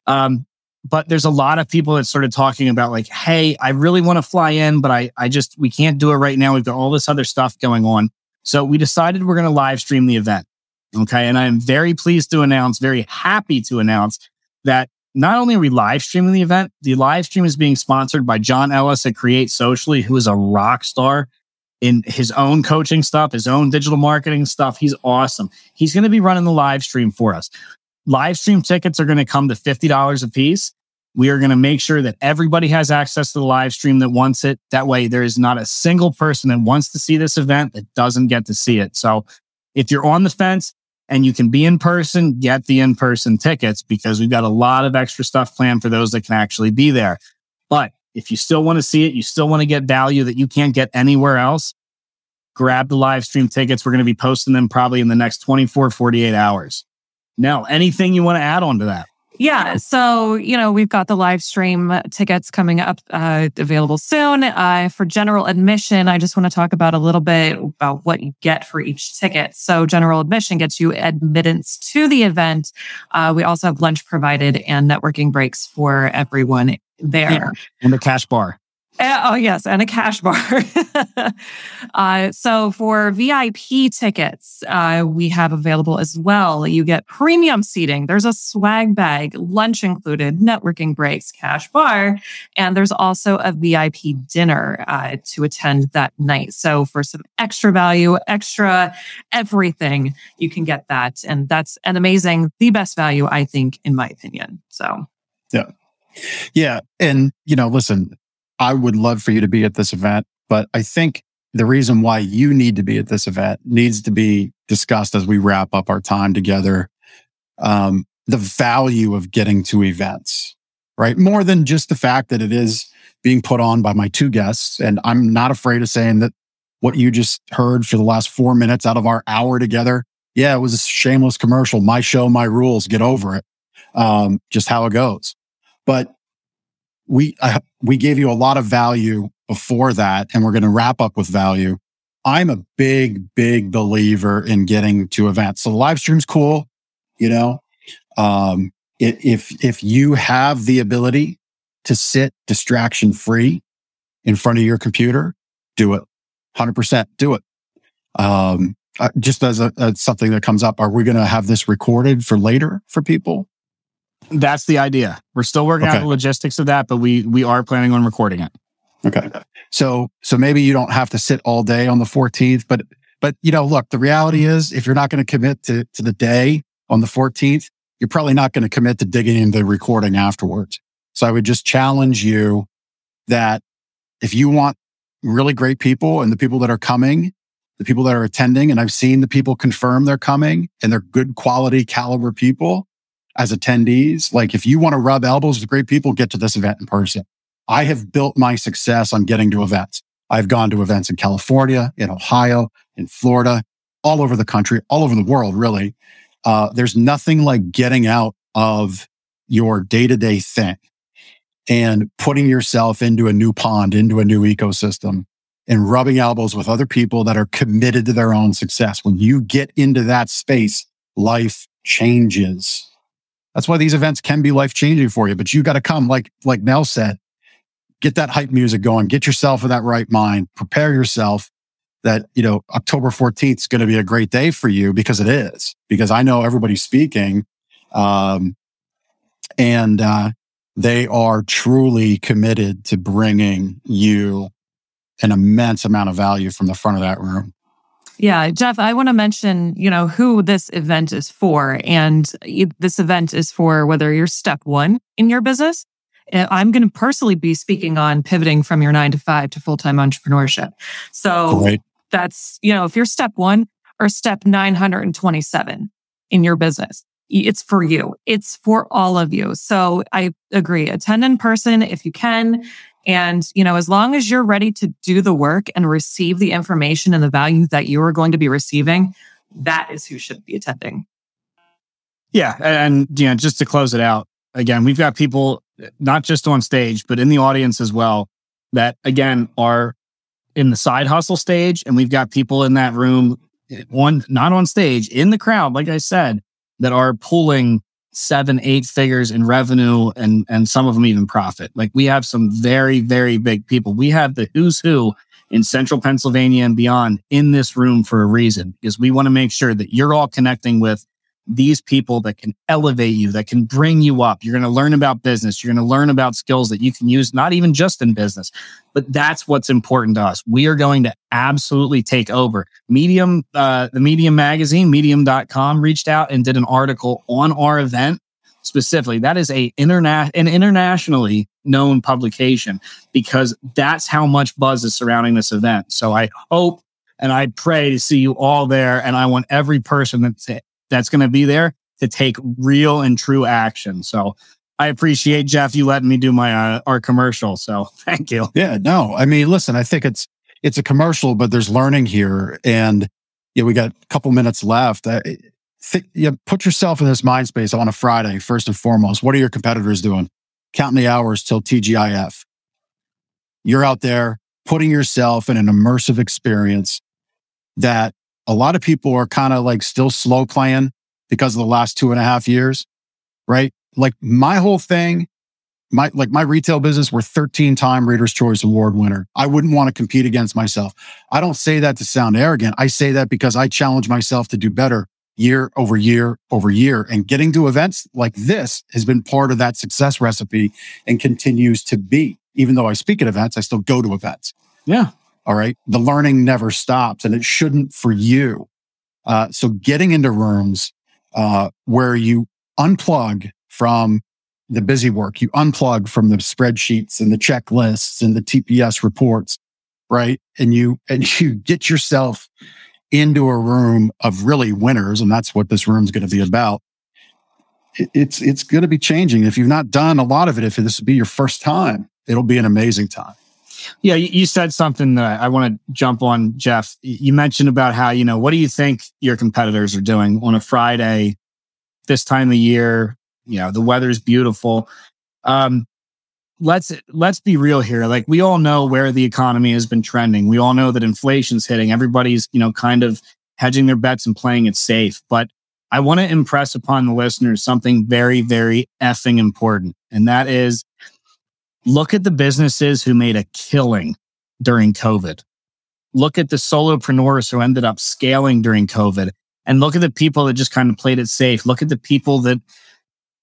Um, But there's a lot of people that started talking about like, hey, I really want to fly in, but I I just, we can't do it right now. We've got all this other stuff going on. So we decided we're going to live stream the event. Okay. And I am very pleased to announce, very happy to announce that not only are we live streaming the event, the live stream is being sponsored by John Ellis at Create Socially, who is a rock star in his own coaching stuff, his own digital marketing stuff. He's awesome. He's going to be running the live stream for us. Live stream tickets are going to come to fifty dollars a piece. We are going to make sure that everybody has access to the live stream that wants it. That way, there is not a single person that wants to see this event that doesn't get to see it. So if you're on the fence and you can be in person, get the in-person tickets because we've got a lot of extra stuff planned for those that can actually be there. But if you still want to see it, you still want to get value that you can't get anywhere else, grab the live stream tickets. We're going to be posting them probably in the next twenty-four, forty-eight hours. Now, anything you want to add on to that? Yeah. So, you know, we've got the live stream tickets coming up uh, available soon. Uh, for general admission, I just want to talk about a little bit about what you get for each ticket. So general admission gets you admittance to the event. Uh, we also have lunch provided and networking breaks for everyone there. Yeah. And the cash bar. Oh, yes. And a cash bar. uh, so for V I P tickets, uh, we have available as well. You get premium seating. There's a swag bag, lunch included, networking breaks, cash bar. And there's also a V I P dinner uh, to attend that night. So for some extra value, extra everything, you can get that. And that's an amazing, the best value, I think, in my opinion. So, yeah. Yeah. And, you know, listen, I would love for you to be at this event, but I think the reason why you need to be at this event needs to be discussed as we wrap up our time together. Um, the value of getting to events, right? More than just the fact that it is being put on by my two guests. And I'm not afraid of saying that what you just heard for the last four minutes out of our hour together, yeah, it was a shameless commercial. My show, my rules, get over it. Um, just how it goes. But We uh, we gave you a lot of value before that, and we're going to wrap up with value. I'm a big, big believer in getting to events. So the live stream's cool, you know. Um, it, if if you have the ability to sit distraction free in front of your computer, do it. one hundred percent, do it. Um, uh, just as a as something that comes up, are we going to have this recorded for later for people? That's the idea. We're still working okay. out the logistics of that, but we we are planning on recording it. Okay. So so maybe you don't have to sit all day on the fourteenth, but but you know, look, the reality is if you're not going to commit to to the day on the fourteenth, you're probably not going to commit to digging into the recording afterwards. So I would just challenge you that if you want really great people and the people that are coming, the people that are attending, and I've seen the people confirm they're coming and they're good quality caliber people as attendees, like if you want to rub elbows with great people, get to this event in person. I have built my success on getting to events. I've gone to events in California, in Ohio, in Florida, all over the country, all over the world, really. Uh, there's nothing like getting out of your day-to-day thing and putting yourself into a new pond, into a new ecosystem, and rubbing elbows with other people that are committed to their own success. When you get into that space, life changes. That's why these events can be life-changing for you, but you got to come, like, like Nell said, get that hype music going, get yourself in that right mind, prepare yourself that, you know, October fourteenth is going to be a great day for you, because it is, because I know everybody's speaking, um, and uh, they are truly committed to bringing you an immense amount of value from the front of that room. Yeah, Jeff, I want to mention, you know, who this event is for. And this event is for whether you're step one in your business. I'm going to personally be speaking on pivoting from your nine to five to full-time entrepreneurship. So Great. That's, you know, if you're step one or step nine hundred twenty-seven in your business, it's for you. It's for all of you. So I agree. Attend in person if you can. And, you know, as long as you're ready to do the work and receive the information and the value that you are going to be receiving, that is who should be attending. Yeah. And, you know, just to close it out, again, we've got people not just on stage, but in the audience as well that, again, are in the side hustle stage. And we've got people in that room, on, not on stage, in the crowd, like I said, that are pulling seven, eight figures in revenue, and and some of them even profit. Like, we have some very, very big people. We have the who's who in central Pennsylvania and beyond in this room for a reason, because we want to make sure that you're all connecting with these people that can elevate you, that can bring you up. You're going to learn about business. You're going to learn about skills that you can use, not even just in business, but that's what's important to us. We are going to absolutely take over. Medium, uh, the Medium magazine, medium dot com, reached out and did an article on our event specifically. That is a interna- an internationally known publication, because that's how much buzz is surrounding this event. So I hope and I pray to see you all there. And I want every person that's it. That's going to be there to take real and true action. So I appreciate, Jeff, you letting me do my uh, our commercial. So thank you. Yeah, no, I mean, listen, I think it's it's a commercial, but there's learning here, and yeah, we got a couple minutes left. I think, yeah, put yourself in this mind space on a Friday first and foremost. What are your competitors doing? Counting the hours till T G I F. You're out there putting yourself in an immersive experience that a lot of people are kind of like still slow playing because of the last two and a half years, right? Like my whole thing, my like my retail business, we're thirteen-time Reader's Choice Award winner. I wouldn't want to compete against myself. I don't say that to sound arrogant. I say that because I challenge myself to do better year over year over year. And getting to events like this has been part of that success recipe and continues to be. Even though I speak at events, I still go to events. Yeah. All right. The learning never stops, and it shouldn't for you. Uh, so getting into rooms uh, where you unplug from the busy work, you unplug from the spreadsheets and the checklists and the T P S reports, right? And you and you get yourself into a room of really winners, and that's what this room's going to be about. It, it's it's going to be changing. If you've not done a lot of it, if this will be your first time, it'll be an amazing time. Yeah, you said something that I want to jump on, Jeff. You mentioned about how, you know, what do you think your competitors are doing on a Friday, this time of year? You know, the weather's beautiful. Um, let's let's be real here. Like, we all know where the economy has been trending. We all know that inflation's hitting. Everybody's, you know, kind of hedging their bets and playing it safe. But I want to impress upon the listeners something very, very effing important, and that is, look at the businesses who made a killing during COVID. Look at the solopreneurs who ended up scaling during COVID. And look at the people that just kind of played it safe. Look at the people that,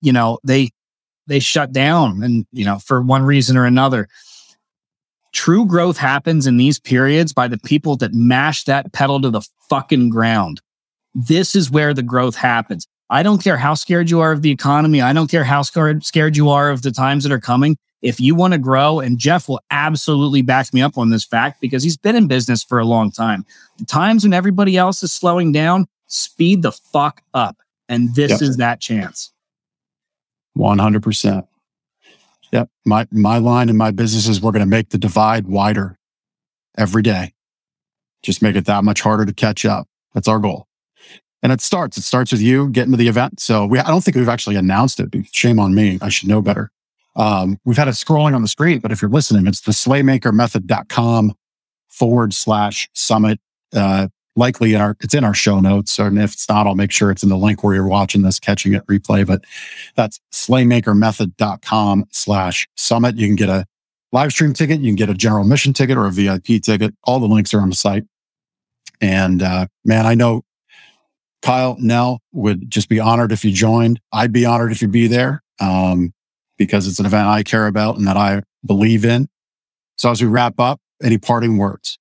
you know, they they shut down and, you know, for one reason or another. True growth happens in these periods by the people that mash that pedal to the fucking ground. This is where the growth happens. I don't care how scared you are of the economy. I don't care how scared you are of the times that are coming. If you want to grow, and Jeff will absolutely back me up on this fact because he's been in business for a long time. The times when everybody else is slowing down, speed the fuck up. And this yep. is that chance. one hundred percent. Yep. My my line in my business is we're going to make the divide wider every day. Just make it that much harder to catch up. That's our goal. And it starts. It starts with you getting to the event. So we, I don't think we've actually announced it. Shame on me. I should know better. Um, we've had it scrolling on the screen, but if you're listening, it's the slaymaker method dot com forward slash summit. Uh, likely in our, it's in our show notes. And if it's not, I'll make sure it's in the link where you're watching this, catching it replay. But that's slaymaker method dot com slash summit. You can get a live stream ticket. You can get a general admission ticket or a V I P ticket. All the links are on the site. And uh, man, I know Kyle, Nell would just be honored if you joined. I'd be honored if you'd be there um, because it's an event I care about and that I believe in. So as we wrap up, any parting words?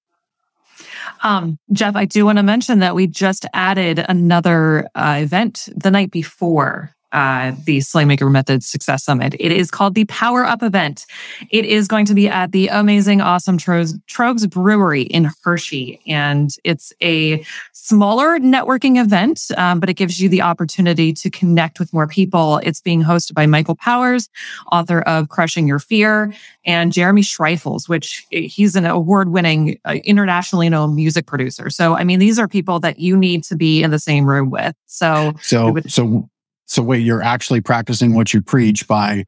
Um, Jeff, I do want to mention that we just added another uh, event the night before uh, the Slaymaker Method Success Summit. It is called the Power Up event. It is going to be at the amazing, awesome Troegs, Troegs Brewery in Hershey. And it's a smaller networking event, um, but it gives you the opportunity to connect with more people. It's being hosted by Michael Powers, author of Crushing Your Fear, and Jeremy Schreifels, which he's an award-winning, uh, internationally known music producer. So, I mean, these are people that you need to be in the same room with. So, so, would- so. So wait, you're actually practicing what you preach by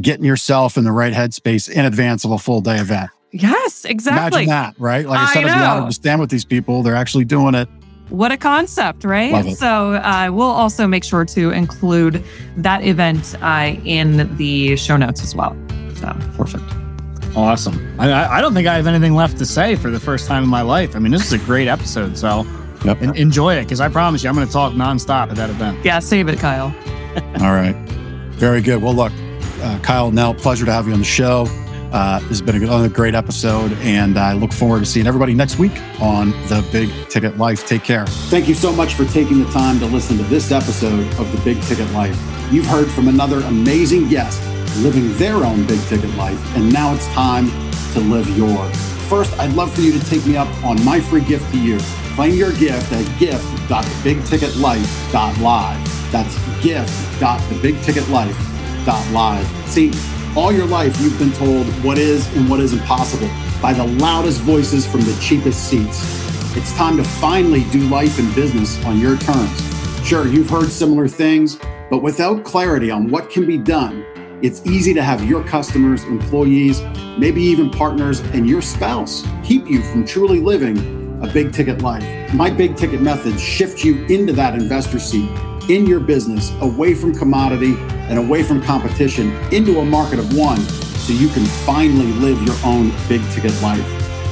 getting yourself in the right headspace in advance of a full day event. Yes, exactly. Imagine that, right? Like I said, I was honored to stand with these people. They're actually doing it. What a concept, right? So uh, we'll also make sure to include that event uh, in the show notes as well. So perfect. Awesome. I, I don't think I have anything left to say for the first time in my life. I mean, this is a great episode, so... Yep. And enjoy it, because I promise you, I'm going to talk nonstop at that event. Yeah, save it, Kyle. All right. Very good. Well, look, uh, Kyle, Nell, pleasure to have you on the show. Uh, this has been another great episode, and I look forward to seeing everybody next week on The Big Ticket Life. Take care. Thank you so much for taking the time to listen to this episode of The Big Ticket Life. You've heard from another amazing guest living their own big ticket life, and now it's time to live yours. First, I'd love for you to take me up on my free gift to you. Claim your gift at gift dot the big ticket life dot live. That's gift dot the big ticket life dot live. See, all your life you've been told what is and what isn't possible by the loudest voices from the cheapest seats. It's time to finally do life and business on your terms. Sure, you've heard similar things, but without clarity on what can be done, it's easy to have your customers, employees, maybe even partners, and your spouse keep you from truly living a big ticket life. My big ticket methods shift you into that investor seat in your business, away from commodity and away from competition, into a market of one, so you can finally live your own big ticket life.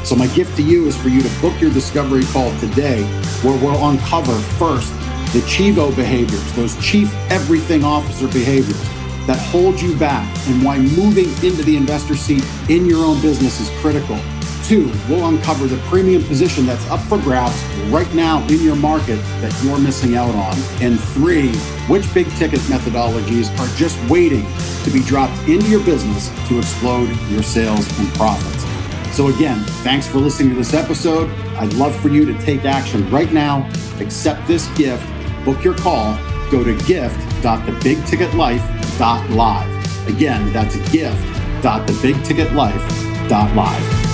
So my gift to you is for you to book your discovery call today, where we'll uncover first the Chivo behaviors, those chief everything officer behaviors that hold you back, and why moving into the investor seat in your own business is critical. Two, we'll uncover the premium position that's up for grabs right now in your market that you're missing out on. And three, which big ticket methodologies are just waiting to be dropped into your business to explode your sales and profits. So again, thanks for listening to this episode. I'd love for you to take action right now, accept this gift, book your call, go to gift dot the big ticket life dot live. Again, that's gift dot the big ticket life dot live.